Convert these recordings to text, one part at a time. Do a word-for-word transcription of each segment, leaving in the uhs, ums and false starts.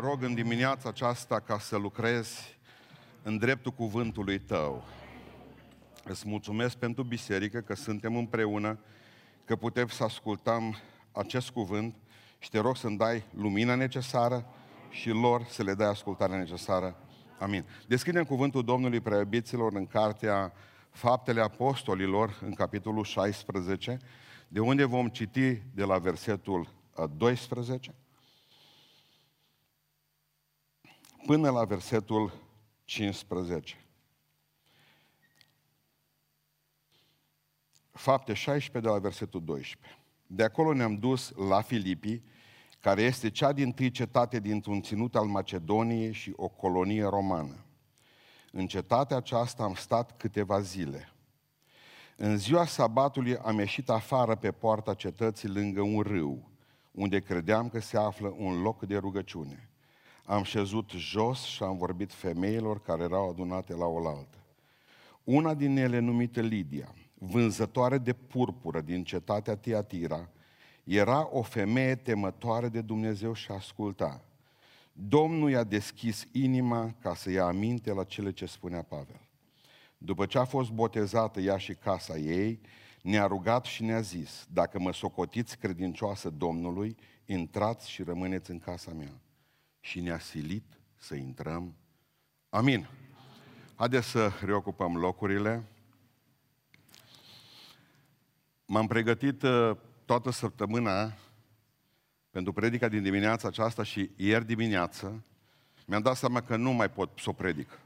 mă rog în dimineața aceasta ca să lucrezi în dreptul cuvântului Tău. Îți mulțumesc pentru biserică, că suntem împreună, că putem să ascultăm acest cuvânt și te rog să-mi dai lumina necesară și lor să le dai ascultarea necesară. Amin. Deschidem cuvântul Domnului, prea iubiților, în cartea Faptele Apostolilor, în capitolul șaisprezece, de unde vom citi de la versetul doisprezece până la versetul cincisprezece. Fapte șaisprezece, de la versetul doisprezece. De acolo ne-am dus la Filipi, care este cea dintâi cetate dintr-un ținut al Macedoniei și o colonie romană. În cetatea aceasta am stat câteva zile. În ziua sabatului am ieșit afară pe poarta cetății lângă un râu, unde credeam că se află un loc de rugăciune. Am șezut jos și am vorbit femeilor care erau adunate la oaltă. Una din ele, numită Lidia, vânzătoare de purpură din cetatea Tiatira, era o femeie temătoare de Dumnezeu și asculta. Domnul i-a deschis inima ca să ia aminte la cele ce spunea Pavel. După ce a fost botezată ea și casa ei, ne-a rugat și ne-a zis: dacă mă socotiți credincioasă Domnului, intrați și rămâneți în casa mea. Și ne-a silit să intrăm. Amin. Haideți să reocupăm locurile. M-am pregătit toată săptămâna pentru predica din dimineața aceasta și ieri dimineață mi-am dat seama că nu mai pot să o predic.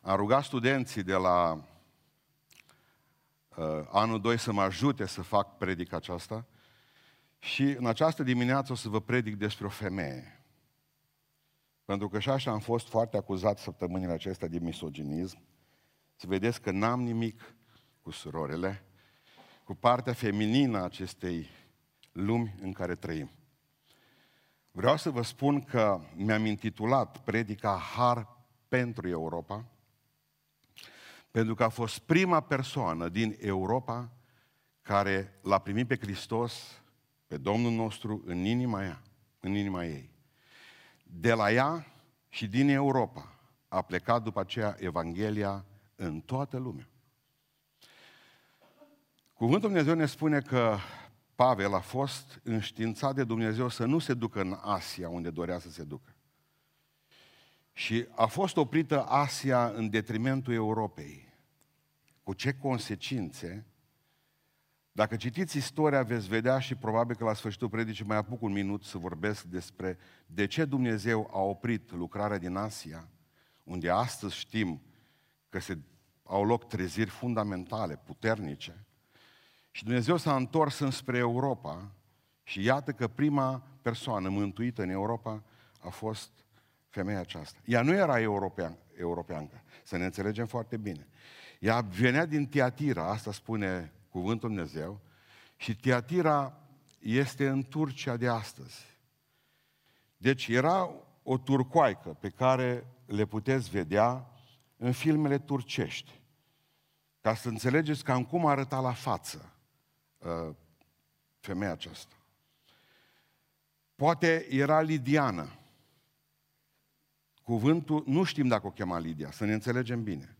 Am rugat studenții de la uh, anul doi să mă ajute să fac predica aceasta și în această dimineață o să vă predic despre o femeie. Pentru că și așa am fost foarte acuzat săptămânile acestea de misoginism. Să vedeți că n-am nimic cu surorile, cu partea feminină a acestei lumi în care trăim. Vreau să vă spun că mi-am intitulat predica Har pentru Europa, pentru că a fost prima persoană din Europa care l-a primit pe Hristos, pe Domnul nostru, în inima ea, în inima ei. De la ea și din Europa a plecat după aceea Evanghelia în toată lumea. Cuvântul Dumnezeu ne spune că Pavel a fost înștiințat de Dumnezeu să nu se ducă în Asia, unde dorea să se ducă. Și a fost oprită Asia în detrimentul Europei. Cu ce consecințe? Dacă citiți istoria, veți vedea și probabil că la sfârșitul predicii mai apuc un minut să vorbesc despre de ce Dumnezeu a oprit lucrarea din Asia, unde astăzi știm că se au loc treziri fundamentale, puternice. Și Dumnezeu s-a întors înspre Europa și iată că prima persoană mântuită în Europa a fost femeia aceasta. Ea nu era european, europeancă, să ne înțelegem foarte bine. Ea venea din Tiatira, asta spune cuvântul Dumnezeu, și Tiatira este în Turcia de astăzi. Deci era o turcoaică pe care le puteți vedea în filmele turcești. Ca să înțelegeți cam cum arăta la față femeia aceasta. Poate era lidiană. Cuvântul, nu știm dacă o chema Lidia, să ne înțelegem bine.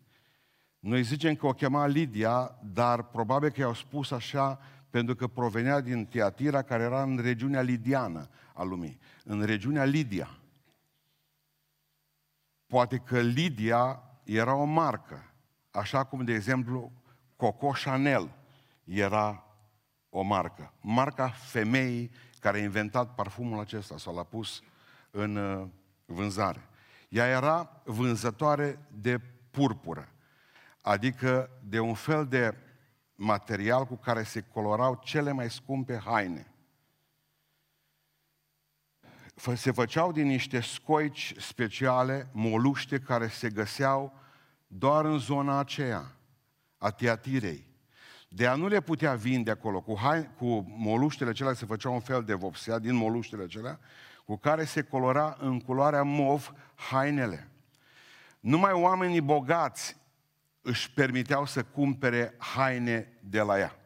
Noi zicem că o chema Lidia, dar probabil că i-au spus așa pentru că provenea din Tiatira, care era în regiunea lidiană a lumii, în regiunea Lidia. Poate că Lidia era o marcă, așa cum, de exemplu, Coco Chanel era o marcă. Marca femeii care a inventat parfumul acesta sau l-a pus în vânzare. Ea era vânzătoare de purpură, adică de un fel de material cu care se colorau cele mai scumpe haine. Se făceau din niște scoici speciale, moluște, care se găseau doar în zona aceea, a Tiatirei. De a nu le putea vinde acolo, cu, haine, cu moluștele acelea se făcea un fel de vopsea din moluștele acelea, cu care se colora în culoarea mov hainele. Numai oamenii bogați își permiteau să cumpere haine de la ea.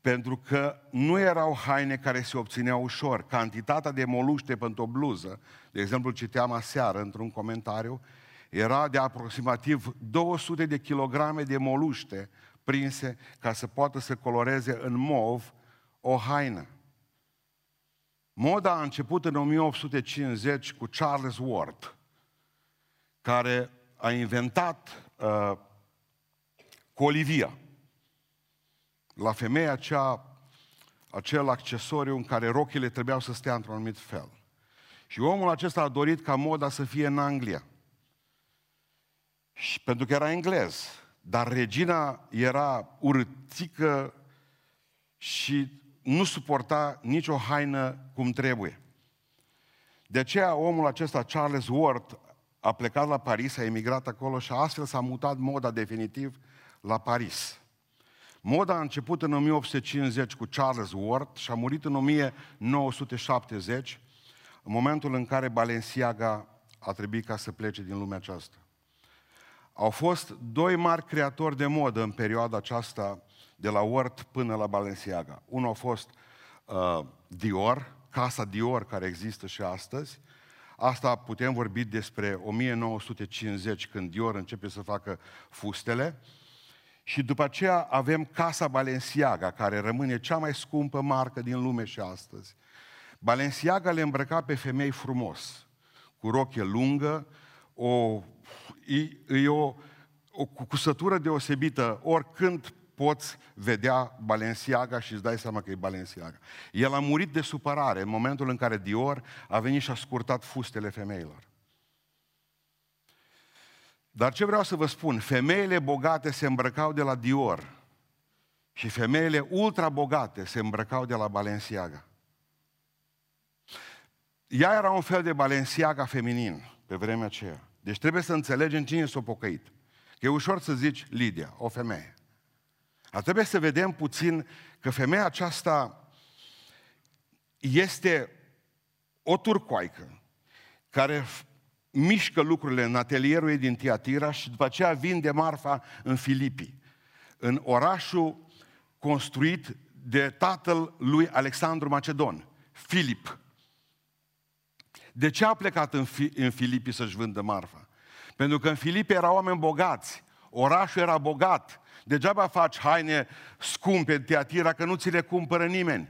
pentru că nu erau haine care se obțineau ușor. Cantitatea de moluște pentru o bluză, de exemplu, citeam aseară într-un comentariu, era de aproximativ două sute de kilograme de moluște prinse ca să poată să coloreze în mov o haină. Moda a început în o mie opt sute cincizeci cu Charles Worth, care a inventat uh, colivia. La femeia acea, acel accesoriu în care rochile trebuiau să stea într-un anumit fel. Și omul acesta a dorit ca moda să fie în Anglia. Și pentru că era englez, dar regina era urâtică și nu suporta nicio haină cum trebuie. De aceea omul acesta, Charles Worth, a plecat la Paris, a emigrat acolo și astfel s-a mutat moda definitiv la Paris. Moda a început în o mie opt sute cincizeci cu Charles Worth și a murit în o mie nouă sute șaptezeci, în momentul în care Balenciaga a trebuit ca să plece din lumea aceasta. Au fost doi mari creatori de modă în perioada aceasta, de la Worth până la Balenciaga. Unul a fost uh, Dior, Casa Dior, care există și astăzi. Asta putem vorbi despre o mie nouă sute cincizeci, când Dior începe să facă fustele. Și după aceea avem Casa Balenciaga, care rămâne cea mai scumpă marcă din lume și astăzi. Balenciaga le îmbrăca pe femei frumos, cu rochie lungă, o, e, e o, o cusătură deosebită, oricând poți vedea Balenciaga și îți dai seama că e Balenciaga. El a murit de supărare în momentul în care Dior a venit și a scurtat fustele femeilor. Dar ce vreau să vă spun, femeile bogate se îmbrăcau de la Dior și femeile ultra bogate se îmbrăcau de la Balenciaga. Ea era un fel de Balenciaga feminin pe vremea aceea. Deci trebuie să înțelegem cine s-a pocăit. Că e ușor să zici Lidia, o femeie. Dar trebuie să vedem puțin că femeia aceasta este o turcoaică care mișcă lucrurile în atelierul ei din Tiatira și după aceea vinde marfa în Filipi, în orașul construit de tatăl lui Alexandru Macedon, Filip. De ce a plecat în, Fi- în Filipi să-și vândă marfa? Pentru că în Filipi erau oameni bogați, orașul era bogat, degeaba faci haine scumpe în Tiatira că nu ți le cumpără nimeni.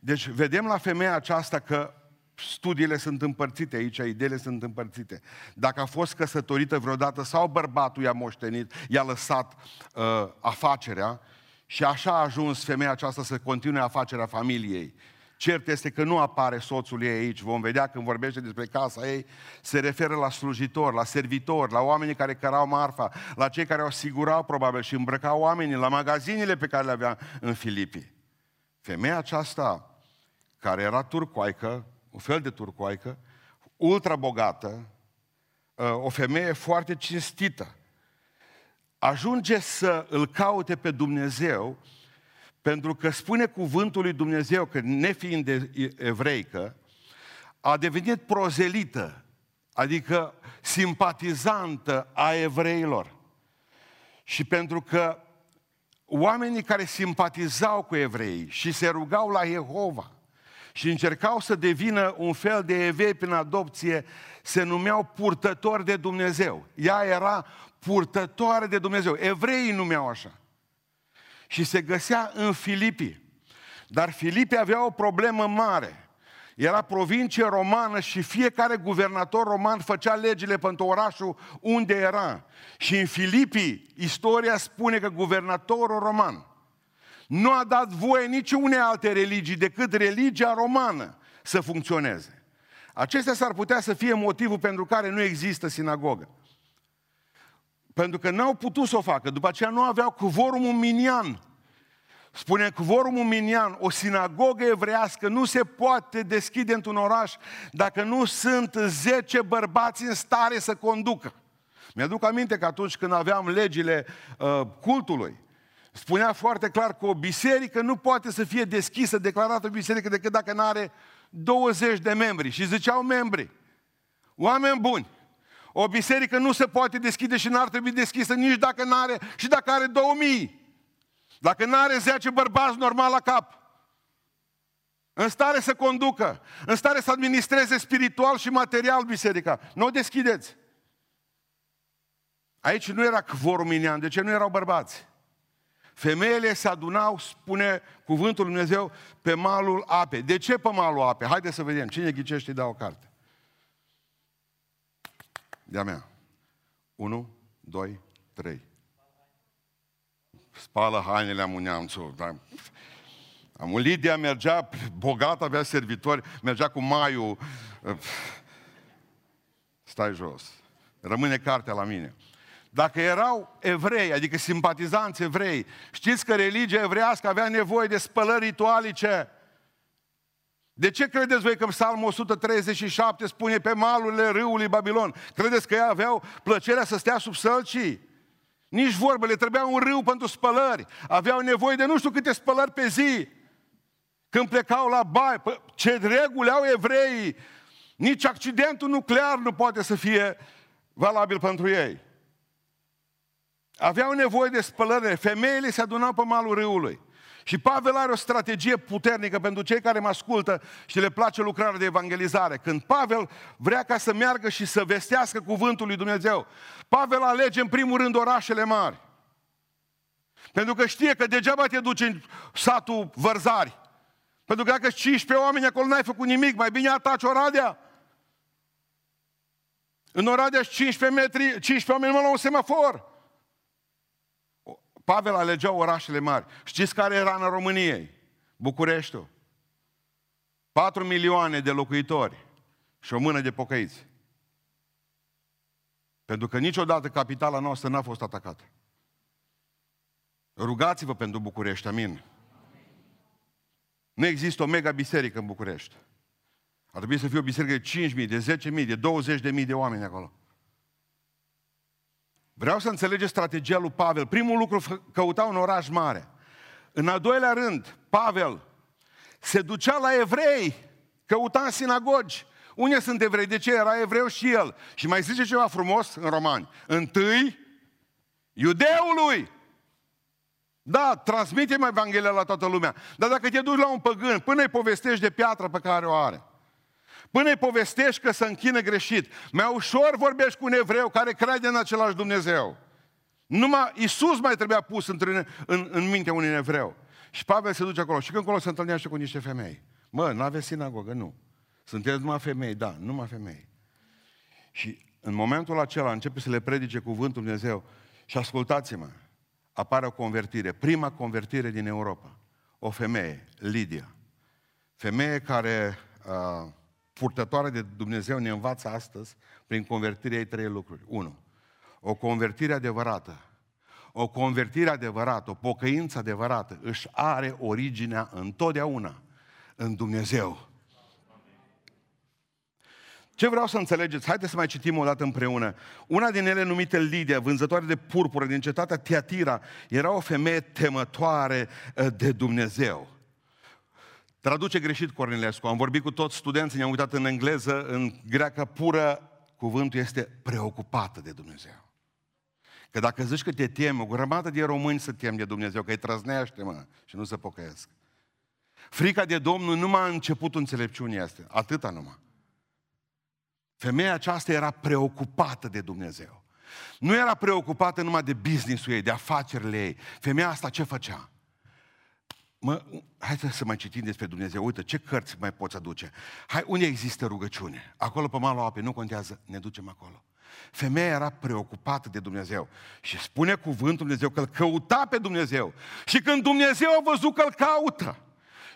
Deci vedem la femeia aceasta că studiile sunt împărțite aici, ideile sunt împărțite. Dacă a fost căsătorită vreodată sau bărbatul i-a moștenit, i-a lăsat uh, afacerea și așa a ajuns femeia aceasta să continue afacerea familiei. Cert este că nu apare soțul ei aici, vom vedea când vorbește despre casa ei, se referă la slujitori, la servitori, la oamenii care cărau marfa, la cei care o asigurau probabil și îmbrăcau oamenii, la magazinele pe care le avea în Filipi. Femeia aceasta, care era turcoaică, un fel de turcoaică, ultra bogată, o femeie foarte cinstită, ajunge să îl caute pe Dumnezeu, pentru că spune cuvântul lui Dumnezeu că, nefiind evreică, a devenit prozelită, adică simpatizantă a evreilor. Și pentru că oamenii care simpatizau cu evreii și se rugau la Jehova și încercau să devină un fel de evrei prin adopție, se numeau purtători de Dumnezeu. Ea era purtătoare de Dumnezeu. Evreii numeau așa. Și se găsea în Filipi. Dar Filipi avea o problemă mare. Era provincie romană și fiecare guvernator roman făcea legile pentru orașul unde era. Și în Filipi, istoria spune că guvernatorul roman nu a dat voie niciunei alte religii decât religia romană să funcționeze. Acestea s-ar putea să fie motivul pentru care nu există sinagogă. Pentru că n-au putut să o facă. După aceea nu aveau cvorumul minian. Spune cvorumul minian, o sinagogă evreiască nu se poate deschide într-un oraș dacă nu sunt zece bărbați în stare să conducă. Mi-aduc aminte că atunci când aveam legile uh, cultului, spunea foarte clar că o biserică nu poate să fie deschisă, declarată biserică, decât dacă nu are douăzeci de membri. Și ziceau membri, oameni buni, o biserică nu se poate deschide și n-ar trebui deschisă nici dacă n-are, și dacă are două mii. Dacă n-are zece bărbați normal la cap, în stare să conducă, în stare să administreze spiritual și material biserica, nu o deschideți. Aici nu era cvorul minian, de ce nu erau bărbați? Femeile se adunau, spune cuvântul Lui Dumnezeu, pe malul apei. De ce pe malul apei? Haideți să vedem, cine ghicește îi dau o carte. De-a mea. unu, doi, trei. Spală hainele, am un neamțu. Am un Lidia, mergea bogată, avea servitori, mergea cu maiul. Stai jos. Rămâne cartea la mine. Dacă erau evrei, adică simpatizanți evrei, știți că religia evrească avea nevoie de spălări ritualice. De ce credeți voi că în Psalmul o sută treizeci și șapte spune pe malurile râului Babilon? Credeți că ei aveau plăcerea să stea sub sălcii? Nici vorbă, le trebuia un râu pentru spălări. Aveau nevoie de nu știu câte spălări pe zi. Când plecau la baie, ce reguli au evreii. Nici accidentul nuclear nu poate să fie valabil pentru ei. Aveau nevoie de spălări. Femeile se adunau pe malul râului. Și Pavel are o strategie puternică pentru cei care mă ascultă și le place lucrarea de evangelizare. Când Pavel vrea ca să meargă și să vestească cuvântul lui Dumnezeu, Pavel alege în primul rând orașele mari. Pentru că știe că degeaba te duci în satul Vărzari. Pentru că dacă cincisprezece oameni acolo n-ai făcut nimic, mai bine ataci Oradea. În Oradea cincisprezece oameni mă la un semafor. Pavel alegea orașele mari. Știți care era în României? Bucureștiul. patru milioane de locuitori și o mână de pocăiți. Pentru că niciodată capitala noastră n-a fost atacată. Rugați-vă pentru București, amin. Amin. Nu există o mega biserică în București. Ar trebui să fie o biserică de cinci mii, de zece mii, de douăzeci de mii de oameni acolo. Vreau să înțelegeți strategia lui Pavel. Primul lucru, căuta un oraș mare. În al doilea rând, Pavel se ducea la evrei, căuta în sinagogi. Unde sunt evrei? De ce? Era evreu și el. Și mai zice ceva frumos în Romani. Întâi, iudeului. Da, transmite mai Evanghelia la toată lumea. Dar dacă te duci la un păgân, până îi povestești de piatra pe care o are, până îi povestești că se închină greșit, mai ușor vorbești cu un evreu care crede în același Dumnezeu. Numai Iisus mai trebuia pus în, în, în mintea unui evreu. Și Pavel se duce acolo. Și când acolo se întâlnește cu niște femei. Mă, n-aveți sinagogă? Nu. Sunteți numai femei? Da, numai femei. Și în momentul acela începe să le predice cuvântul Dumnezeu. Și ascultați-mă, apare o convertire. Prima convertire din Europa. O femeie, Lidia. Femeie care... Uh, Purtătoarea de Dumnezeu ne învață astăzi, prin convertirea ei, trei lucruri. Unu, o convertire adevărată. O convertire adevărată, o pocăință adevărată, își are originea întotdeauna în Dumnezeu. Ce vreau să înțelegeți? Haideți să mai citim o dată împreună. Una din ele, numită Lidia, vânzătoare de purpură din cetatea Tiatira, era o femeie temătoare de Dumnezeu. Traduce greșit Cornilescu. Am vorbit cu toți studenții, ne-am uitat în engleză, în greacă pură, cuvântul este preocupată de Dumnezeu. Că dacă zici că te temi, o grămadă de români se tem de Dumnezeu, că îi trăznește, mă, și nu se pocăiesc. Frica de Domnul numai începutul înțelepciunii este, atâta numai. Femeia aceasta era preocupată de Dumnezeu. Nu era preocupată numai de business-ul ei, de afacerile ei. Femeia asta ce făcea? Mă, hai să mai citim despre Dumnezeu. Uite, ce cărți mai poți aduce? Hai, unde există rugăciune? Acolo pe malul apei, nu contează, ne ducem acolo. Femeia era preocupată de Dumnezeu și spune cuvântul Dumnezeu că îl căuta pe Dumnezeu. Și când Dumnezeu a văzut că îl caută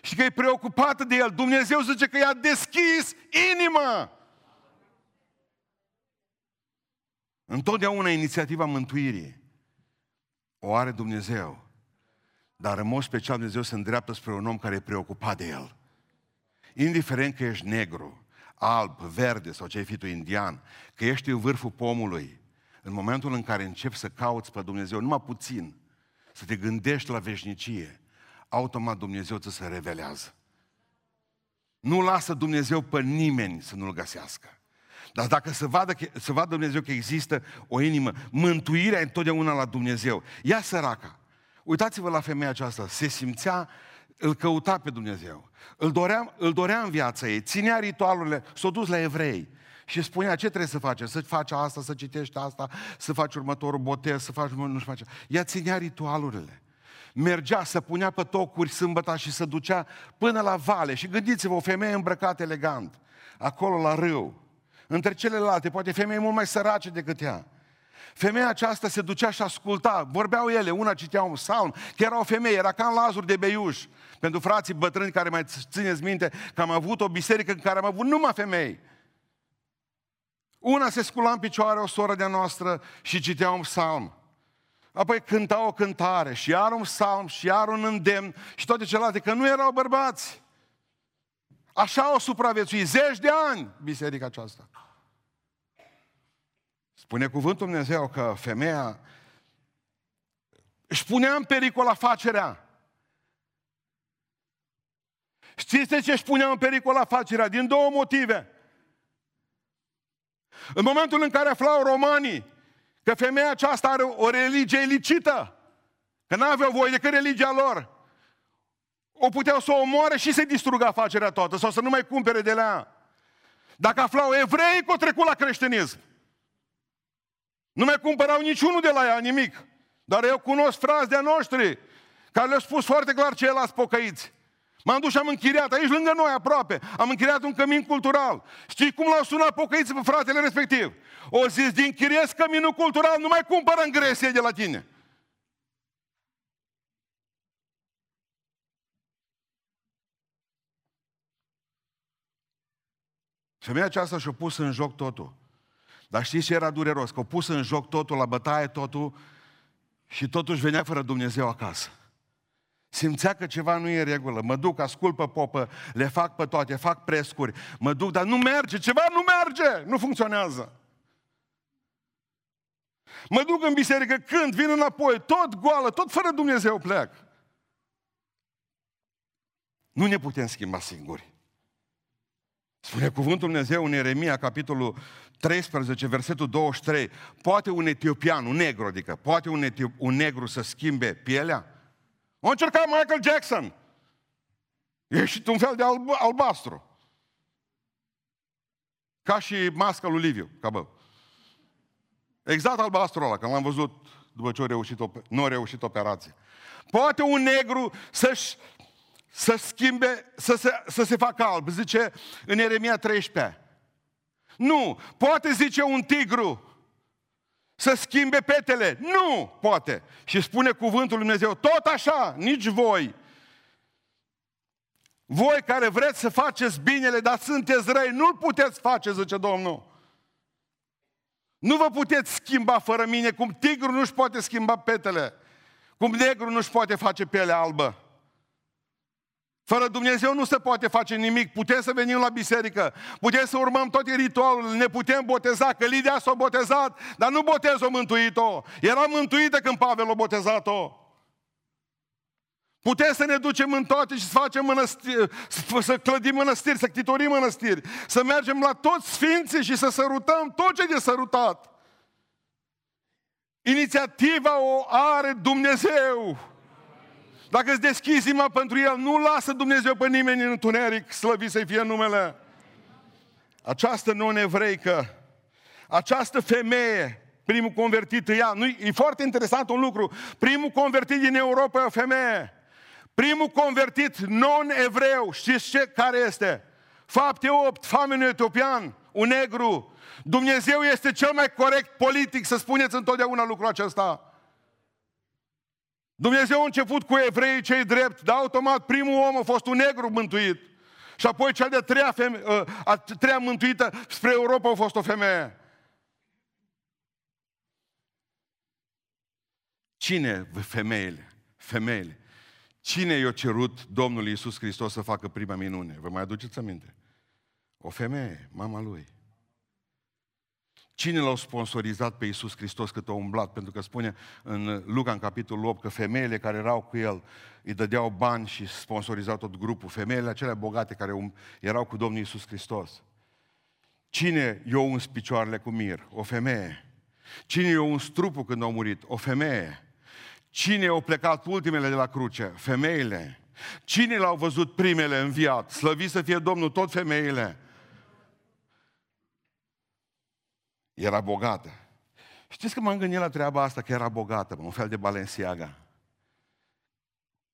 și că e preocupată de el, Dumnezeu zice că i-a deschis inima. Întotdeauna inițiativa mântuirii o are Dumnezeu. Dar în mod special Dumnezeu se îndreaptă spre un om care e preocupat de el. Indiferent că ești negru, alb, verde sau ce ai fi tu, indian, că ești în vârful pomului, în momentul în care începi să cauți pe Dumnezeu, numai puțin, să te gândești la veșnicie, automat Dumnezeu ți se revelează. Nu lasă Dumnezeu pe nimeni să nu-L găsească. Dar dacă se vadă, se vadă Dumnezeu că există o inimă, mântuirea e întotdeauna la Dumnezeu. Ia săraca. Uitați-vă la femeia aceasta, se simțea, îl căuta pe Dumnezeu, îl dorea, îl dorea în viața ei, ținea ritualurile, s-o dus la evrei și spunea ce trebuie să faci, să faci asta, să citești asta, să faci următorul botez, să faci, nu știu, ea ținea ritualurile. Mergea, se punea pe tocuri sâmbăta și se ducea până la vale. Și gândiți-vă, o femeie îmbrăcată elegant, acolo la râu, între celelalte, poate femei mult mai sărace decât ea. Femeia aceasta se ducea și asculta, vorbeau ele, una citea un psalm, că era o femeie, era ca în Lazur de Beiuș. Pentru frații bătrâni care mai țineți minte că am avut o biserică în care am avut numai femei. Una se scula în picioare, o soră de-a noastră, și citea un psalm. Apoi cânta o cântare și iar un psalm și iar un îndemn și toate celelalte, că nu erau bărbați. Așa o supraviețui zeci de ani biserica aceasta. Spune cuvântul Dumnezeu că femeia își punea în pericol afacerea. Știți de ce își punea în pericol afacerea? Din două motive. În momentul în care aflau romanii că femeia aceasta are o religie ilicită, că n-aveau voie decât religia lor, o puteau să o omoare și să-i distrugă afacerea toată, sau să nu mai cumpere de la ea. Dacă aflau evrei, că o trecut la creștinism. Nu mai cumpărau niciunul de la ea, nimic. Dar eu cunosc frați de-a noștri care le-au spus foarte clar ceilalți pocăiți. M-am dus și am închiriat, aici lângă noi, aproape, am închiriat un cămin cultural. Știi cum l-au sunat pocăiți pe fratele respectiv? O zis, din chiriez căminul cultural, nu mai cumpără în Grecia de la tine. Femeia aceasta și-a pus în joc totul. Dar știți ce era dureros? Că a pus în joc totul, la bătaie totul și totuși venea fără Dumnezeu acasă. Simțea că ceva nu e în regulă. Mă duc, ascult pe popă, le fac pe toate, fac prescuri, mă duc, dar nu merge, ceva nu merge, nu funcționează. Mă duc în biserică, când vin înapoi, tot goală, tot fără Dumnezeu plec. Nu ne putem schimba singuri. Spune cuvântul Dumnezeu în Ieremia, capitolul treisprezece, versetul douăzeci și trei, poate un etiopian, un negru, adică, poate un, etiop, un negru să schimbe pielea? A încercat Michael Jackson. Ești un fel de alb, albastru. Ca și masca lui Liviu, ca bă. Exact albastru ăla, că l-am văzut după ce a reușit, nu a reușit operația. Poate un negru să-și, să schimbe, să, să, să se facă alb, zice în Ieremia treisprezece. Nu, poate, zice, un tigru să schimbe petele. Nu poate. Și spune cuvântul lui Dumnezeu, tot așa, nici voi. Voi care vreți să faceți binele, dar sunteți răi, nu-l puteți face, zice Domnul. Nu vă puteți schimba fără mine, cum tigru nu-și poate schimba petele, cum negru nu-și poate face pielea albă. Fără Dumnezeu nu se poate face nimic. Putem să venim la biserică, putem să urmăm toate ritualurile, ne putem boteza, că Lidia s-a botezat, dar nu botez-o mântuit-o. Era mântuită când Pavel a botezat-o. Putem să ne ducem în toate și să facem mănăstiri, să clădim mănăstiri, să ctitorim mănăstiri, să mergem la toți sfinții și să sărutăm tot ce de sărutat. Inițiativa o are Dumnezeu. Dacă îți deschizi inima pentru El, nu lasă Dumnezeu pe nimeni în întuneric, slăvit să-i fie numele. Această non-evreică, această femeie, primul convertit ea, nu, e foarte interesant un lucru, primul convertit din Europa e o femeie, primul convertit non-evreu, știți ce, care este? Fapte opt, famenul etiopian, un negru. Dumnezeu este cel mai corect politic, să spuneți întotdeauna lucrul acesta. Dumnezeu a început cu evreii cei drept, dar automat primul om a fost un negru mântuit. Și apoi cea de-a treia, feme- a treia mântuită spre Europa a fost o femeie. Cine, femeile, femeile, cine i-a cerut Domnului Iisus Hristos să facă prima minune? Vă mai aduceți aminte? O femeie, mama lui. Cine l-au sponsorizat pe Iisus Hristos cât a umblat? Pentru că spune în Luca, în capitolul opt, că femeile care erau cu el îi dădeau bani și sponsorizau tot grupul. Femeile acelea bogate care erau cu Domnul Iisus Hristos. Cine i-a uns picioarele cu mir? O femeie. Cine i-a uns trupul când a murit? O femeie. Cine au plecat ultimele de la cruce? Femeile. Cine l-au văzut primele înviat? Slăvit să fie Domnul, tot femeile. Era bogată. Știți că m-am gândit la treaba asta, că era bogată, un fel de Balenciaga.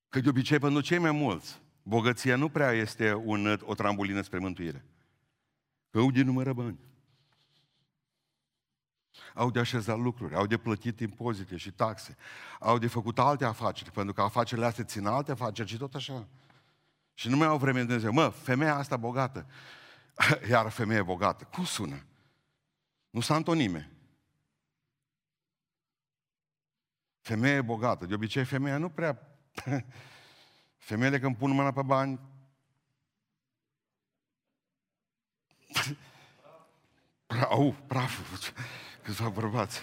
Că de obicei, pentru cei mai mulți, bogăția nu prea este un, o trambulină spre mântuire. Că au de numără bani. Au de așezat lucruri, au de plătit impozite și taxe, au de făcut alte afaceri, pentru că afacerile astea țin alte afaceri și tot așa. Și nu mai au vreme de Dumnezeu. Mă, femeia asta bogată, iar femeie bogată, cum sună? Nu sunt antonime. Femeie bogată, de obicei femeia nu prea... Femeile când pun mâna pe bani... Au, praful, câțiva bărbați.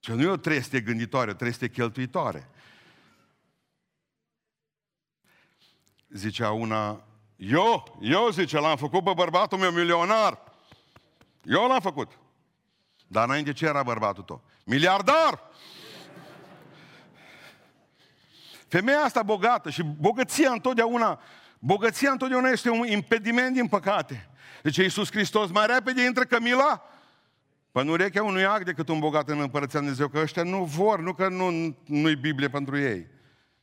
Și nu e o trestie gânditoare, o trestie cheltuitoare. Zicea una, eu, eu zice, l-am făcut pe bărbatul meu milionar. Eu l-am făcut. Dar înainte ce era bărbatul tău? Miliardar! Femeia asta bogată și bogăția întotdeauna, bogăția întotdeauna este un impediment din păcate. Deci Iisus Hristos mai repede intră cămila până urechea unui ac decât un bogat în Împărăția Lui Dumnezeu, că ăștia nu vor, nu că nu, nu-i Biblie pentru ei,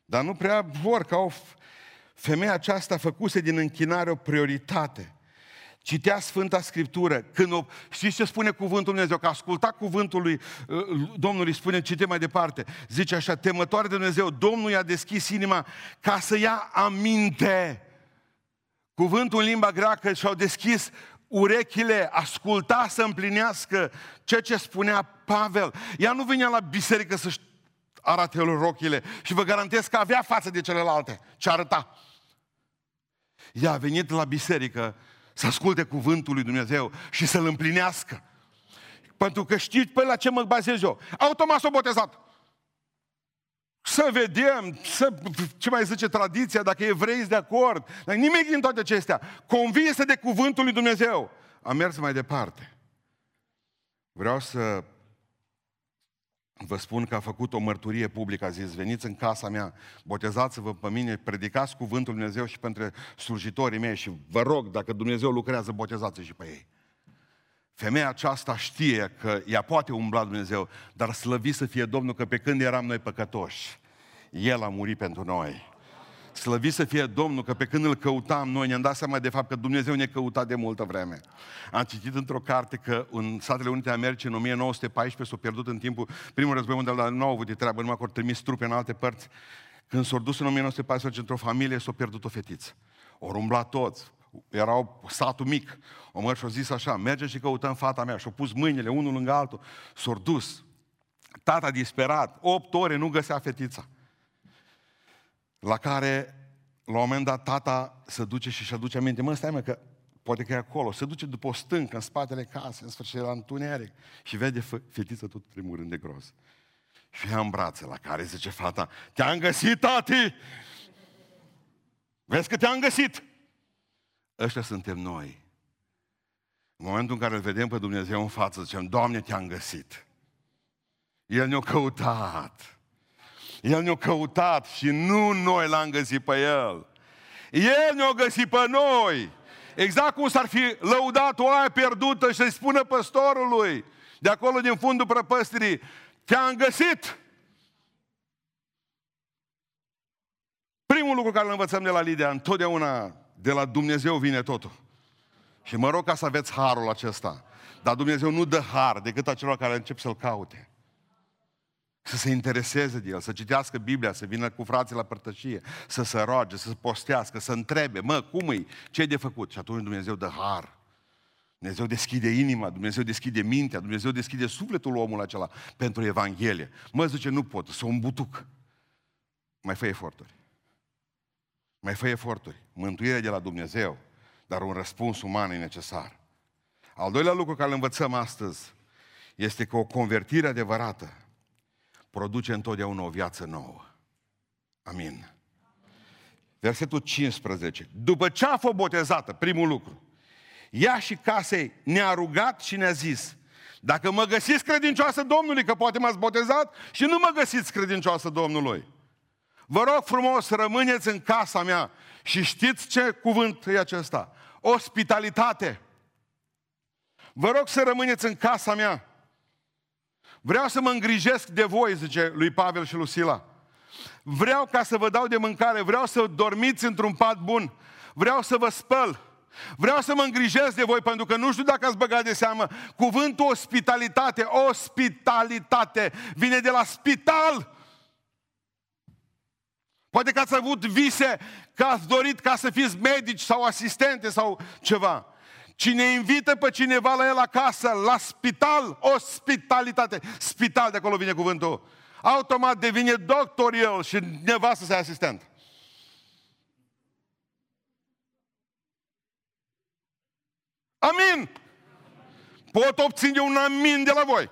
dar nu prea vor, ca o femeia aceasta făcuse din închinare o prioritate. Citea Sfânta Scriptură. Când o, știți ce spune cuvântul Dumnezeu? Că asculta cuvântul lui Domnului, spune, cite mai departe, zice așa, temătoare de Dumnezeu, Domnul i-a deschis inima ca să ia aminte. Cuvântul în limba greacă, și-au deschis urechile, asculta să împlinească ceea ce spunea Pavel. Ea nu venea la biserică să-și arate el rochile și vă garantez că avea față de celelalte ce arăta. Ea a venit la biserică să asculte cuvântul lui Dumnezeu și să-l împlinească. Pentru că știți pe la ce mă bazez eu. Automat s-a botezat. Să vedem, să, ce mai zice tradiția, dacă evrei de acord. Dar nimic din toate acestea. Convinsă de cuvântul lui Dumnezeu. Am mers mai departe. Vreau să vă spun că a făcut o mărturie publică. A zis, veniți în casa mea, botezați-vă pe mine, predicați cuvântul lui Dumnezeu și pentru slujitorii mei și vă rog, dacă Dumnezeu lucrează, botezați și pe ei. Femeia aceasta știe că ea poate umbla Dumnezeu, dar slăvit să fie Domnul că pe când eram noi păcătoși, El a murit pentru noi. Slăvit să fie Domnul că pe când îl căutam noi, ne-am dat seama de fapt că Dumnezeu ne căuta de multă vreme. Am citit într-o carte că în Statele Unite ale Americii în o mie nouă sute paisprezece s-a pierdut în timpul primul război mondial, dar nu au avut de treabă, numai că au trimis trupe în alte părți. Când s-au dus în o mie nouă sute paisprezece într-o familie, s-a pierdut o fetiță. O rumbla toți. Era satul mic. O măr și-o zis așa, mergem și căutăm fata mea. Și-o pus mâinile unul lângă altul. S-au dus. Tata disperat. Opt ore nu găsea fetița. La care, la un moment dat, tata se duce și își aduce aminte. Mă, stai mă, că poate că e acolo. Se duce după o stâncă, în spatele casei, în sfârșit la întuneric. Și vede fetița tot tremurând de gros. Și ia în brațe, la care zice fata, te-am găsit, tati! Vezi că te-am găsit! Ăștia suntem noi. În momentul în care îl vedem pe Dumnezeu în față, zicem, Doamne, te-am găsit. El ne-a căutat. El ne-a căutat și nu noi l-am găsit pe El. El ne-a găsit pe noi. Exact cum s-ar fi lăudat oaia pierdută și să-i spună păstorului, de acolo din fundul prăpăstirii, te-am găsit. Primul lucru care îl învățăm de la Lidia, întotdeauna de la Dumnezeu vine totul. Și mă rog ca să aveți harul acesta. Dar Dumnezeu nu dă har decât acelor care încep să-L caute. Să se intereseze de El, să citească Biblia, să vină cu frații la părtășie, să se roage, să se postească, să întrebe, mă, cum-i? Ce-i de făcut? Și atunci Dumnezeu dă har. Dumnezeu deschide inima, Dumnezeu deschide mintea, Dumnezeu deschide sufletul omului acela pentru Evanghelie. Mă, zice, nu pot, să o îmbutuc. Mai fă eforturi. Mai fă eforturi. Mântuirea de la Dumnezeu, dar un răspuns uman e necesar. Al doilea lucru care îl învățăm astăzi este că o convertire adevărată produce întotdeauna o viață nouă. Amin. Versetul cincisprezece. După ce a fost botezată, primul lucru, ea și casei ne-a rugat și ne-a zis, Dacă mă găsiți credincioasă Domnului, că poate m-ați botezat și nu mă găsiți credincioasă Domnului, vă rog frumos, rămâneți în casa mea. Și știți ce cuvânt e acesta? Ospitalitate. Vă rog să rămâneți în casa mea. Vreau să mă îngrijesc de voi, zice lui Pavel și lui Sila. Vreau ca să vă dau de mâncare, vreau să dormiți într-un pat bun, vreau să vă spăl, vreau să mă îngrijesc de voi, pentru că nu știu dacă ați băgat de seamă, cuvântul ospitalitate, ospitalitate, vine de la spital. Poate că ați avut vise, că ați dorit ca să fiți medici sau asistente sau ceva. Cine invită pe cineva la el acasă, la spital, ospitalitate. Spital, de acolo vine cuvântul. Automat devine doctor el și nevastă să-i asistent. Amin! Pot obține un amin de la voi.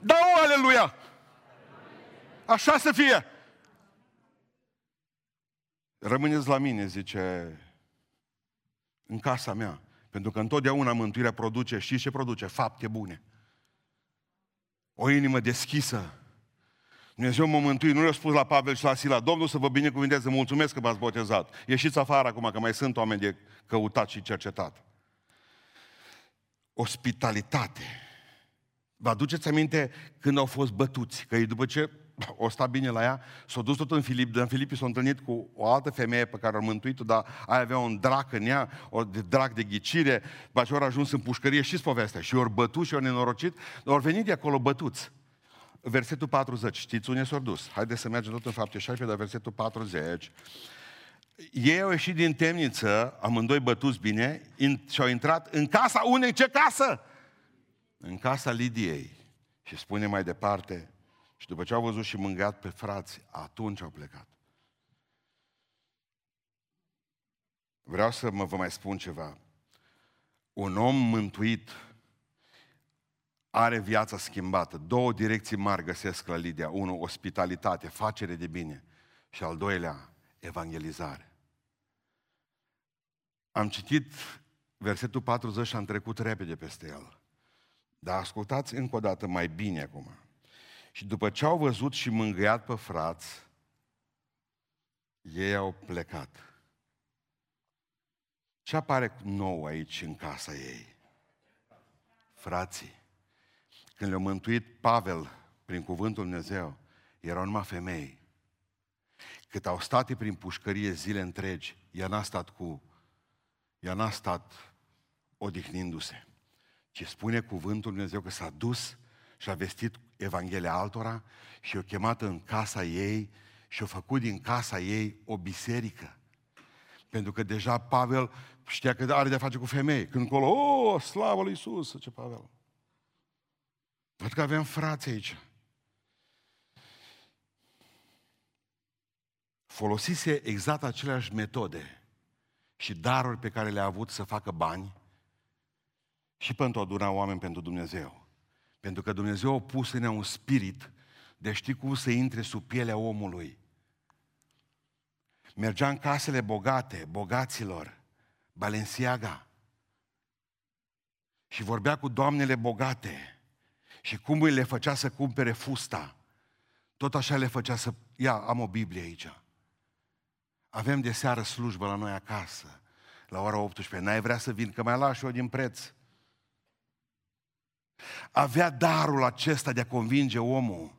Da, o aleluia! Așa să fie. Rămâneți la mine, zice, în casa mea. Pentru că întotdeauna mântuirea produce, știți ce produce? Fapte bune. O inimă deschisă. Dumnezeu mă mântui, nu le-a spus la Pavel și la Sila, Domnul să vă binecuvinteze, mulțumesc că v-ați botezat. Ieșiți afară acum, că mai sunt oameni de căutat și cercetat. Ospitalitate. Vă aduceți aminte când au fost bătuți, că ei după ce o sta bine la ea, s-a dus tot în Filip, în Filipi s-a întâlnit cu o altă femeie pe care a mântuit-o, dar aia avea un drac în ea, o drac de ghicire, după aceea au ajuns în pușcărie, știți povestea, și ori bătut și ori nenorocit, ori venit de acolo bătuți. Versetul patruzeci, știți unde s-au dus? Haideți să mergem tot în Fapte șaisprezece, dar versetul patruzeci. Ei au ieșit din temniță, amândoi bătuți bine, și au intrat în casa unei, ce casă? În casa Lidiei. Și spune mai departe, și după ce au văzut și mângâiat pe frați, atunci au plecat. Vreau să mă vă mai spun ceva. Un om mântuit are viața schimbată. Două direcții mari găsesc la Lidia. Unul, ospitalitate, facere de bine. Și al doilea, evangelizare. Am citit versetul patruzeci și am trecut repede peste el. Dar ascultați încă o dată mai bine acum. Și după ce au văzut și mângâiat pe frați, ei au plecat. Ce apare nou aici în casa ei? Frații. Când le-a mântuit Pavel prin cuvântul Dumnezeu, erau numai femei. Cât au stat prin pușcărie zile întregi, ea n-a stat cu, ea n-a stat odihnindu-se. Ce spune cuvântul Dumnezeu că s-a dus și a vestit Evanghelia altora și o chemată în casa ei și o făcut din casa ei o biserică. Pentru că deja Pavel știa că are de-a face cu femei. Când colo, o, slavă lui Iisus, zice Pavel. Văd că avem frați aici. Folosise exact aceleași metode și daruri pe care le-a avut să facă bani și pentru a aduna oameni pentru Dumnezeu. Pentru că Dumnezeu a pus în ea un spirit de a ști cum să intre sub pielea omului. Mergea în casele bogate, bogaților, Balenciaga, și vorbea cu doamnele bogate și cum îi le făcea să cumpere fusta. Tot așa le făcea să... Ia, am o Biblie aici. Avem de seară slujbă la noi acasă, la ora optsprezece. N-ai vrea să vin, că mai las eu din preț. Avea darul acesta de a convinge omul.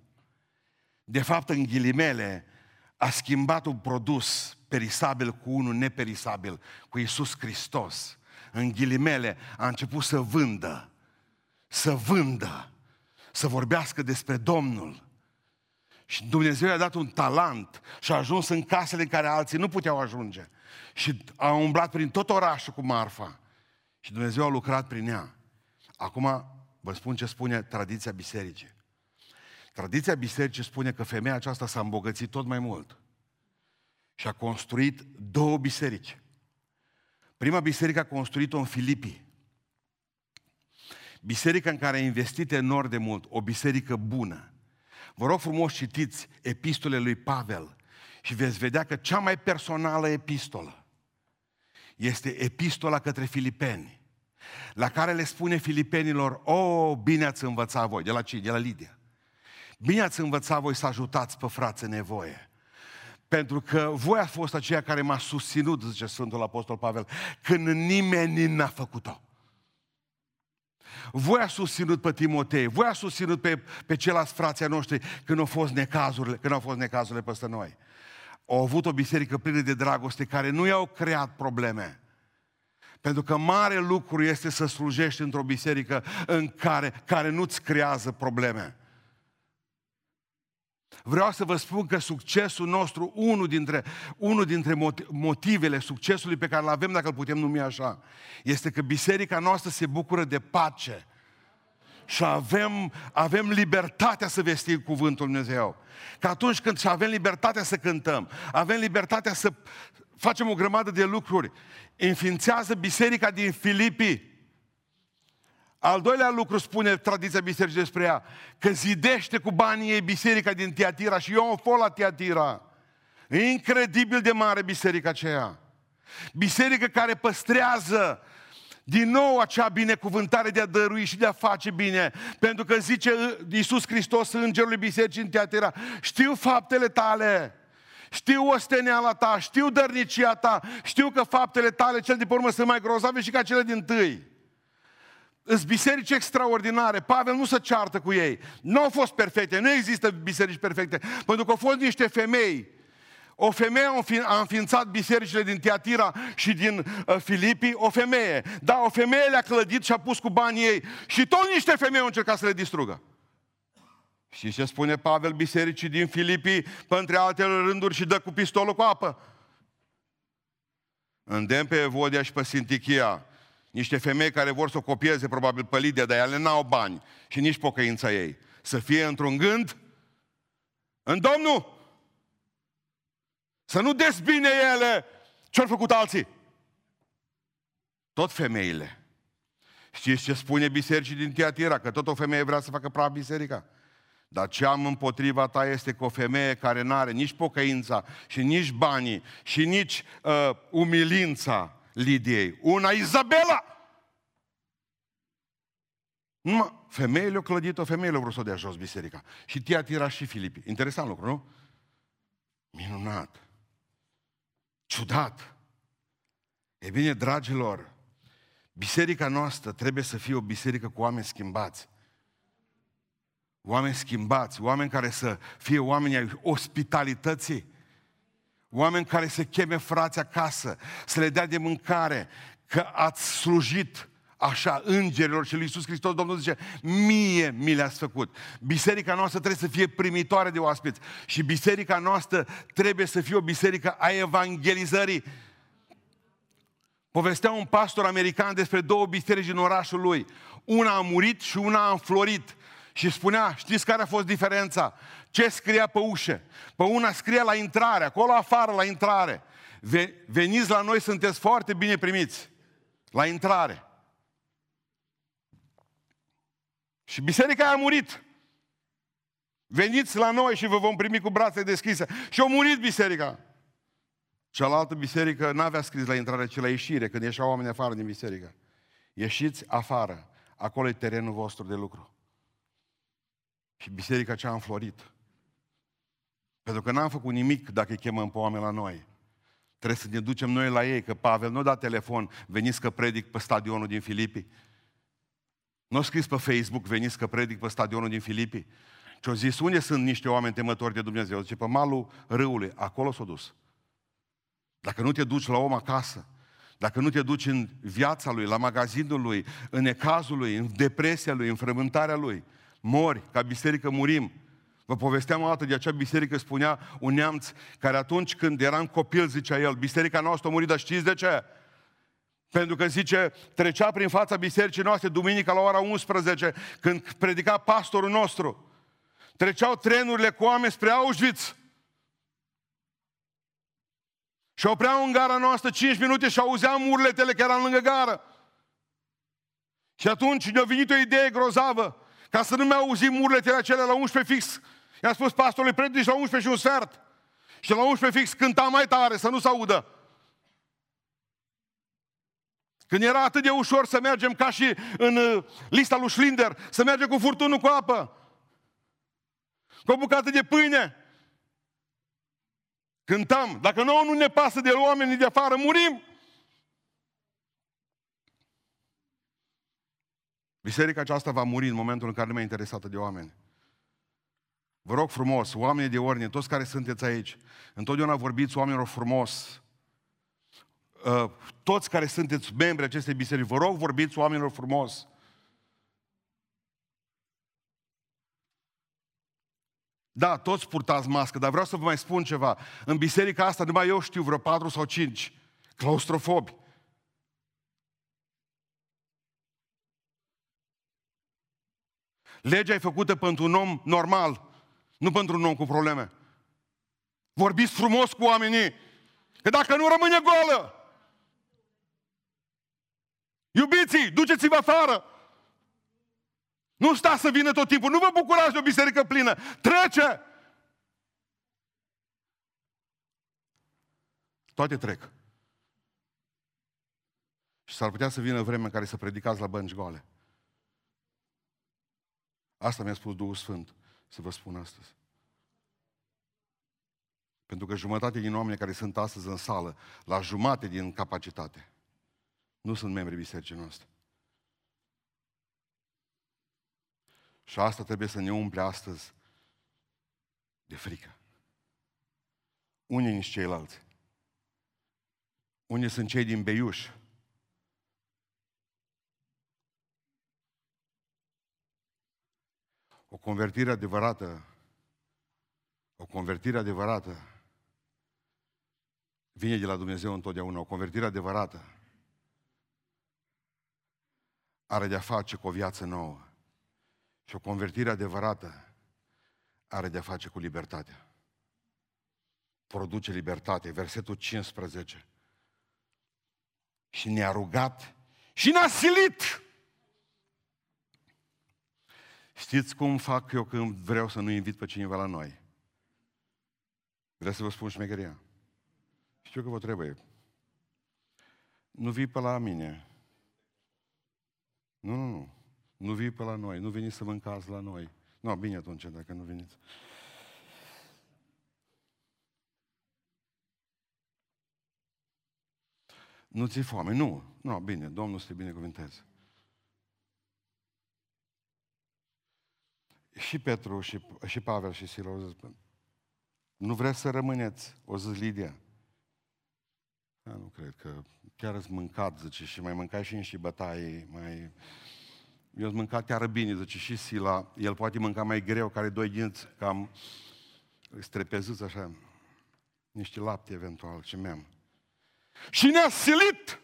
De fapt, în ghilimele, a schimbat un produs perisabil cu unul neperisabil, cu Iisus Hristos. În ghilimele a început să vândă, să vândă, să vorbească despre Domnul. Și Dumnezeu i-a dat un talent și a ajuns în casele în care alții nu puteau ajunge. Și a umblat prin tot orașul cu marfa. Și Dumnezeu a lucrat prin ea. Acum vă spun ce spune tradiția bisericii. Tradiția bisericii spune că femeia aceasta s-a îmbogățit tot mai mult. Și a construit două biserici. Prima biserică a construit-o în Filipi. Biserica în care a investit enorm de mult, o biserică bună. Vă rog frumos, citiți epistolele lui Pavel și veți vedea că cea mai personală epistolă este epistola către Filipeni. la care le spune filipenilor: o, bine ați învățat voi, de la cine? De la Lidia. Bine ați învățat voi să ajutați pe frați în nevoie. Pentru că voi a fost aceea care m-a susținut, zice Sfântul Apostol Pavel, când nimeni n-a făcut-o. Voi a susținut pe Timotei, voi a susținut pe, pe ceilalți frații noștri când au fost necazurile, când au fost necazurile peste noi. Au avut o biserică plină de dragoste care nu i-au creat probleme. Pentru că mare lucru este să slujești într-o biserică în care, care nu-ți creează probleme. Vreau să vă spun că succesul nostru, unul dintre, unul dintre motivele succesului pe care îl avem, dacă îl putem numi așa, este că biserica noastră se bucură de pace. Și avem, avem libertatea să vestim cuvântul Lui Dumnezeu. Că atunci când avem libertatea să cântăm, avem libertatea să facem o grămadă de lucruri. Înființează biserica din Filipi. Al doilea lucru spune tradiția bisericii despre ea, că zidește cu banii ei biserica din Tiatira. Și eu am fost la Tiatira. E incredibil de mare biserica aceea. Biserică care păstrează din nou acea binecuvântare de a dărui și de a face bine. Pentru că zice Iisus Hristos, îngerului bisericii în Tiatira: știu faptele tale, știu osteneala ta, știu dărnicia ta, știu că faptele tale, cele de pe urmă, sunt mai grozave și ca cele dintâi. Sunt biserici extraordinare. Pavel nu se ceartă cu ei. Nu au fost perfecte, nu există biserici perfecte. Pentru că au fost niște femei. O femeie a înființat bisericile din Tiatira și din Filipi. O femeie. Da, o femeie le-a clădit și a pus cu banii ei. Și tot niște femei au încercat să le distrugă. Și ce spune Pavel bisericii din Filipi, printre altele rânduri, și dă cu pistolul cu apă? Îndemn pe Evodia și pe Sintichia, niște femei care vor să o copieze probabil pe Lidia, dar ele n-au bani și nici pocăința ei, să fie într-un gând în Domnul, să nu dezbine ele ce-au făcut alții. Tot femeile. Știți ce spune bisericii din Tiatira? Că tot o femeie vrea să facă praf biserica. Dar ce am împotriva ta este că o femeie care n-are nici pocăința și nici banii și nici uh, umilința Lidiei, una Izabela. Numai femeile au clădit-o, femeile au vrut să o dea jos biserica. Și Tiatira și Filipi. Interesant lucru, nu? Minunat. Ciudat. E bine, dragilor, biserica noastră trebuie să fie o biserică cu oameni schimbați. Oameni schimbați, oameni care să fie oameni ai ospitalității. Oameni care se cheme frații acasă, să le dea de mâncare, că ați slujit așa îngerilor și lui Iisus Hristos. Domnul zice: mie mi le-ați făcut. Biserica noastră trebuie să fie primitoare de oaspeți și biserica noastră trebuie să fie o biserică a evangelizării. Povestea un pastor american despre două biserici din orașul lui. Una a murit și una a înflorit. Și spunea, știți care a fost diferența? Ce scria pe ușe? Pe una scria la intrare, acolo afară la intrare: veniți la noi, sunteți foarte bine primiți. La intrare. Și biserica aia a murit. Veniți la noi și vă vom primi cu brațele deschise. Și a murit biserica. Cealaltă biserică n-avea scris la intrare, ci la ieșire, când ieșeau oamenii afară din biserică. Ieșiți afară, acolo e terenul vostru de lucru. Și biserica aceea a înflorit. Pentru că n-am făcut nimic dacă îi chemăm pe oameni la noi. Trebuie să ne ducem noi la ei, că Pavel nu da telefon: veniți că predic pe stadionul din Filipi. Nu scris pe Facebook: veniți că predic pe stadionul din Filipi. Și-au zis: unde sunt niște oameni temători de Dumnezeu? Zice: pe malul râului. Acolo s-au dus. Dacă nu te duci la om acasă, dacă nu te duci în viața lui, la magazinul lui, în necazul lui, în depresia lui, în frământarea lui, mori. Ca biserică murim. Vă povesteam o dată de acea biserică, spunea un neamț care atunci când eram copil, zicea el, biserica noastră a murit, dar știți de ce? Pentru că, zice, trecea prin fața bisericii noastre duminica la ora unsprezece, când predica pastorul nostru. Treceau trenurile cu oameni spre Auschwitz. Și opreau în gara noastră cinci minute și auzeam urletele, că eram lângă gară. Și atunci ne-a venit o idee grozavă. Ca să nu mi auzim urletele acelea la unsprezece fix, i-a spus pastorului: predici la unsprezece și un sfert. Și la unsprezece fix cânta mai tare, să nu se audă. Când era atât de ușor să mergem ca și în lista lui Schlinder, să mergem cu furtunul cu apă, cu o bucată de pâine. Cântăm. Dacă nouă nu ne pasă de oamenii de afară, murim. Biserica aceasta va muri în momentul în care nu mai e interesată de oameni. Vă rog frumos, oamenii de ordine, toți care sunteți aici, întotdeauna vorbiți oamenilor frumos. Toți care sunteți membri acestei biserici, vă rog, vorbiți oamenilor frumos. Da, toți purtați mască, dar vreau să vă mai spun ceva. În biserica asta numai eu știu vreo patru sau cinci claustrofobi. Legea e făcută pentru un om normal, nu pentru un om cu probleme. Vorbiți frumos cu oamenii, că dacă nu rămâne goală. Iubiții, duceți-vă afară. Nu stați să vină tot timpul, nu vă bucurați de o biserică plină. Trece! Toate trec. Și s-ar putea să vină vremea în care să predicați la bănci goale. Asta mi-a spus Duhul Sfânt să vă spun astăzi. Pentru că jumătate din oameni care sunt astăzi în sală, la jumate din capacitate, nu sunt membri bisericii noastre. Și asta trebuie să ne umple astăzi de frică. Unii nici ceilalți. Unii sunt cei din Beiuș. O convertire adevărată, o convertire adevărată vine de la Dumnezeu întotdeauna. O convertire adevărată are de-a face cu o viață nouă. Și o convertire adevărată are de-a face cu libertatea. Produce libertate. Versetul cincisprezece. Și ne-a rugat și ne-a silit. Știți cum fac eu când vreau să nu invit pe cineva la noi? Vreau să vă spun șmecheria. Știu că vă trebuie. Nu vii pe la mine. Nu, nu, nu. Nu vii pe la noi, nu veniți să mâncați la noi. Nu, bine atunci, dacă nu veniți. Nu ți-e foame, nu. Nu, bine, Domnul să te binecuvânteze. Și Petru, și, și Pavel, și Sila au zis, nu vreți să rămâneți, o zis Lidia. A, nu cred că chiar îți mâncat, zice, și mai mâncai și niște bătaie, mai... Eu îți mânca chiar bine, zice, și Sila, el poate mânca mai greu, care doi dinți cam strepezuți așa, niște lapte eventual, ce mi-am. Și ne-a silit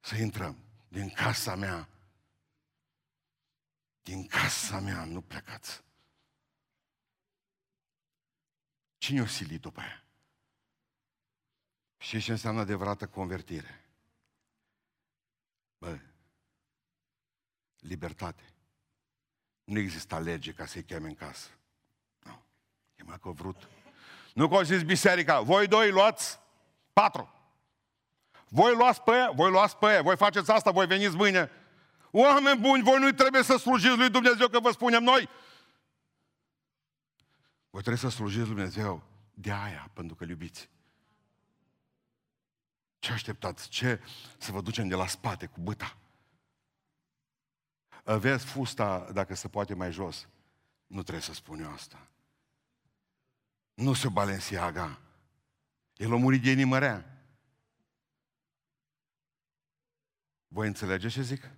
să intrăm din casa mea. Din casa mea nu plecați. Cine o silit după aia? Știi ce înseamnă adevărată convertire? Bă, libertate. Nu exista lege ca să-i cheme în casă. Nu. Chema că vrut. Nu că au zis biserica, voi doi luați patru. Voi luați pe aia, voi luați pe aia, voi faceți asta, voi veniți mâine. Oameni buni, voi nu trebuie să slujiți lui Dumnezeu că vă spunem noi. Voi trebuie să slujiți lui Dumnezeu de aia, pentru că-L iubiți. Ce așteptați? Ce să vă ducem de la spate cu băta? Vezi fusta, dacă se poate, mai jos. Nu trebuie să spun eu asta. Nu se Balenciaga. El a murit de inimă rea. Voi înțelegeți ce zic?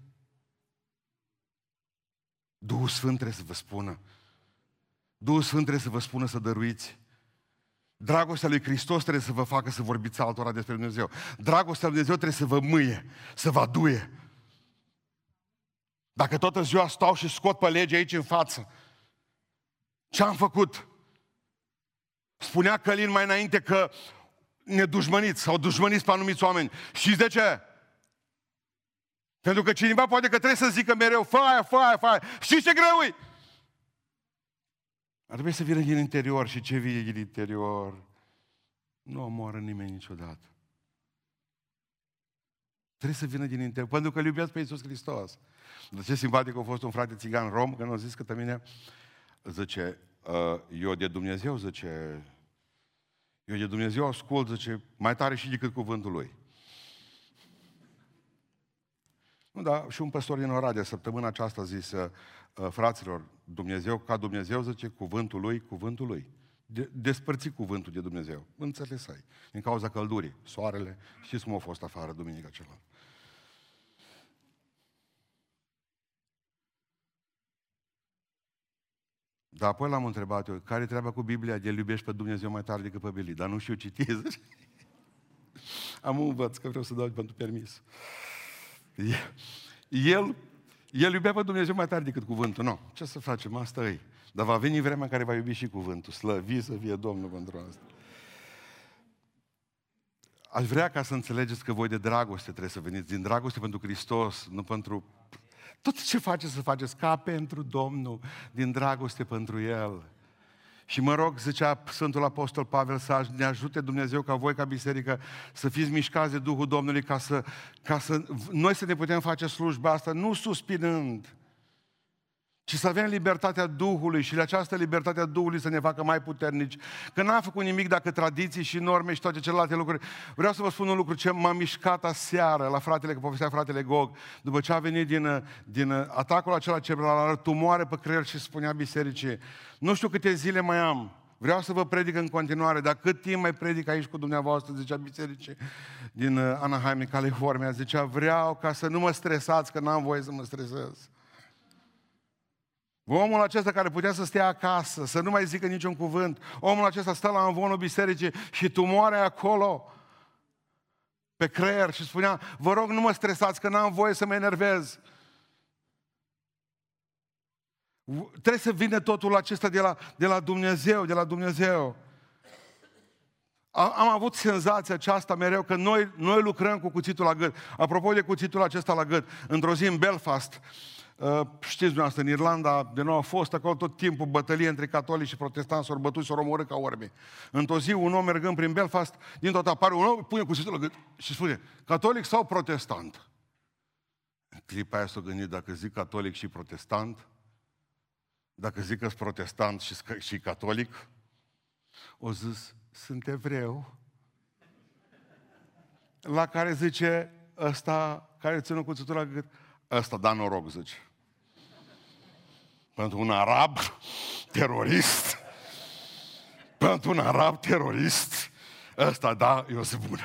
Duhul Sfânt trebuie să vă spună. Duhul Sfânt trebuie să vă spună să dăruiți. Dragostea lui Hristos trebuie să vă facă să vorbiți altora despre Dumnezeu. Dragostea lui Dumnezeu trebuie să vă mâie, să vă aduie. Dacă toată ziua stau și scot pe lege aici în față, ce-am făcut? Spunea Călin mai înainte că ne dușmăniți sau dușmăniți pe anumiți oameni. Știți de ce? Pentru că cineva poate că trebuie să zică mereu, fă aia, fă aia, fă aia. Știți ce greu e? Ar trebui să vină din interior și ce vine din interior nu omoară nimeni niciodată. Trebuie să vină din interior, pentru că îl iubeați pe Iisus Hristos. De ce simpatic a fost un frate țigan rom, când a zis că mine, zice, eu de Dumnezeu, zice, eu de Dumnezeu ascult, zice, mai tare și decât cuvântul lui. Nu, dar și un păstor din Oradea, săptămâna aceasta, a zis, fraților, Dumnezeu, ca Dumnezeu, zice, cuvântul lui, cuvântul lui. De- despărți cuvântul de Dumnezeu, înțeles ai, din cauza căldurii, soarele, știți cum a fost afară duminica cealaltă. Dar apoi l-am întrebat eu, care-i treaba cu Biblia de iubești pe Dumnezeu mai tare decât pe Biblie? Dar nu știu, citiți. Am învăț că vreau să dau pentru permis. El, el iubea pe Dumnezeu mai tare decât cuvântul, nu, ce să facem, asta e. Dar va veni vremea în care va iubi și cuvântul. Slăvit să fie Domnul pentru asta. Aș vrea ca să înțelegeți că voi de dragoste trebuie să veniți. Din dragoste pentru Hristos, nu pentru... Tot ce faceți să faceți ca pentru Domnul, din dragoste pentru El. Și mă rog, zicea Sfântul Apostol Pavel, să ne ajute Dumnezeu ca voi, ca biserică, să fiți mișcați de Duhul Domnului, ca să, ca să noi să ne putem face slujba asta, nu suspinând, ci să avem libertatea Duhului și la această libertate a Duhului să ne facă mai puternici. Că n-am făcut nimic dacă tradiții și norme și toate celelalte lucruri. Vreau să vă spun un lucru ce m-a mișcat aseară la fratele, că povestea fratele Gog, după ce a venit din, din atacul acela cerebral, tumoare pe creier și spunea bisericii, nu știu câte zile mai am, vreau să vă predic în continuare, dar cât timp mai predic aici cu dumneavoastră, zicea bisericii din Anaheim, în California, zicea, vreau ca să nu mă stresați, că n-am voie să mă stresez. Omul acesta care putea să stea acasă, să nu mai zică niciun cuvânt, omul acesta stă la amvonul bisericii și tumoarea acolo pe creier și spunea, vă rog nu mă stresați că n-am voie să mă enervez. Trebuie să vină totul acesta de la, de la Dumnezeu, de la Dumnezeu. Am avut senzația aceasta mereu că noi, noi lucrăm cu cuțitul la gât. Apropo de cuțitul acesta la gât, într-o zi în Belfast, Uh, știți dumneavoastră, în Irlanda de nou a fost acolo tot timpul bătălie între catolici și protestanți, s-au bătut, s-au omorât ca orbi. Într-o zi, un om mergând prin Belfast, din tot apare un om, pune cuțitul la gât și spune, catolic sau protestant? În clipa aia s-a gândit, dacă zic catolic și protestant, dacă zic că-s protestant și, și catolic, o zis, sunt evreu. La care zice, ăsta care ține cuțitul la gât, ăsta da noroc, zice. Pentru un arab terorist, pentru un arab terorist, ăsta da, eu zic bună.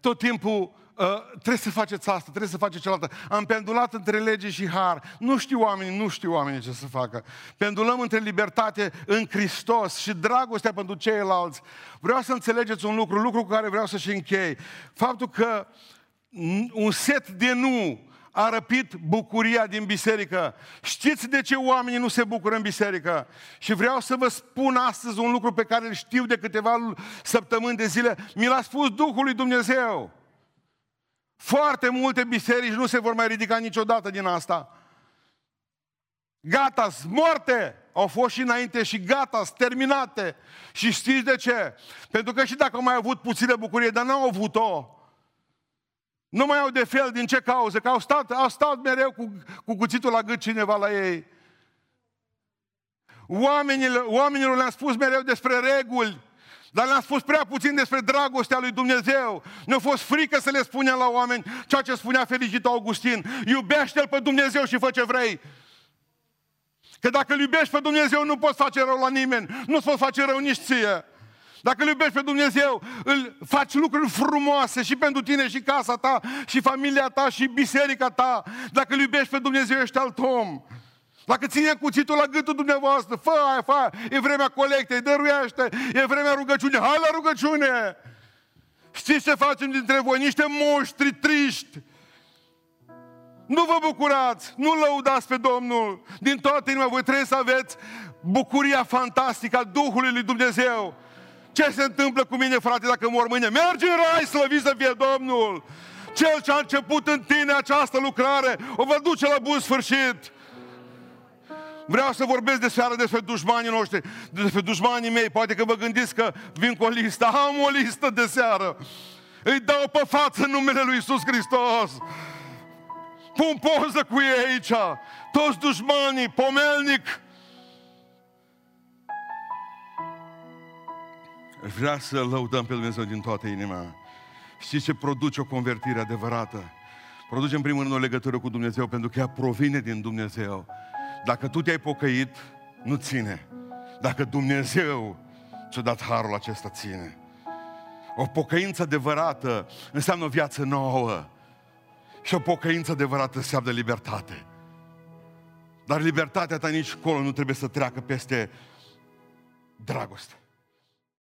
Tot timpul uh, trebuie să faceți asta, trebuie să faceți cealaltă. Am pendulat între lege și har. Nu știu oamenii, nu știu oamenii ce să facă. Pendulăm între libertate în Hristos și dragostea pentru ceilalți. Vreau să înțelegeți un lucru, lucru cu care vreau să-și închei. Faptul că un set de nu a răpit bucuria din biserică. Știți de ce oamenii nu se bucură în biserică? Și vreau să vă spun astăzi un lucru pe care îl știu de câteva săptămâni de zile. Mi l-a spus Duhul lui Dumnezeu. Foarte multe biserici nu se vor mai ridica niciodată din asta. Gata-s, moarte! Au fost și înainte și gata-s, terminate. Și știți de ce? Pentru că și dacă au mai avut puțină bucurie, dar n-au avut-o. Nu mai au de fel, din ce cauză? Că au stat, au stat mereu cu, cu cuțitul la gât cineva la ei. Oamenilor, oamenilor le-am spus mereu despre reguli, dar le-am spus prea puțin despre dragostea lui Dumnezeu. Ne-a fost frică să le spunem la oameni ceea ce spunea fericitul Augustin. Iubește-L pe Dumnezeu și fă ce vrei. Că dacă îl iubești pe Dumnezeu nu poți face rău la nimeni, nu-ți poți face rău nici ție. Dacă îl iubești pe Dumnezeu, îl faci lucruri frumoase și pentru tine, și casa ta, și familia ta, și biserica ta. Dacă îl iubești pe Dumnezeu, ești alt om. Dacă ține cuțitul la gâtul dumneavoastră, fă aia, fă aia. E vremea colectei, dăruiește, e vremea rugăciune, hai la rugăciune! Știți ce facem dintre voi? Niște moștri triști! Nu vă bucurați, nu lăudați pe Domnul! Din toată inima voi trebuie să aveți bucuria fantastică a Duhului lui Dumnezeu! Ce se întâmplă cu mine, frate, dacă mor mâine? Mergi în rai, slăvit să fie Domnul! Cel ce a început în tine această lucrare, o va duce la bun sfârșit! Vreau să vorbesc de seară despre dușmanii noștri, despre dușmanii mei. Poate că vă gândiți că vin cu o listă. Am o listă de seară. Îi dau pe față în numele Lui Iisus Hristos. Pun poză cu ei aici. Toți dușmanii, pomelnic. Vreau să lăudăm pe Dumnezeu din toată inima. Știți ce produce o convertire adevărată? Produce în primul rând o legătură cu Dumnezeu, pentru că ea provine din Dumnezeu. Dacă tu te-ai pocăit, nu ține. Dacă Dumnezeu ți-a dat harul acesta, ține. O pocăință adevărată înseamnă o viață nouă. Și o pocăință adevărată înseamnă libertate. Dar libertatea ta nici acolo nu trebuie să treacă peste dragoste.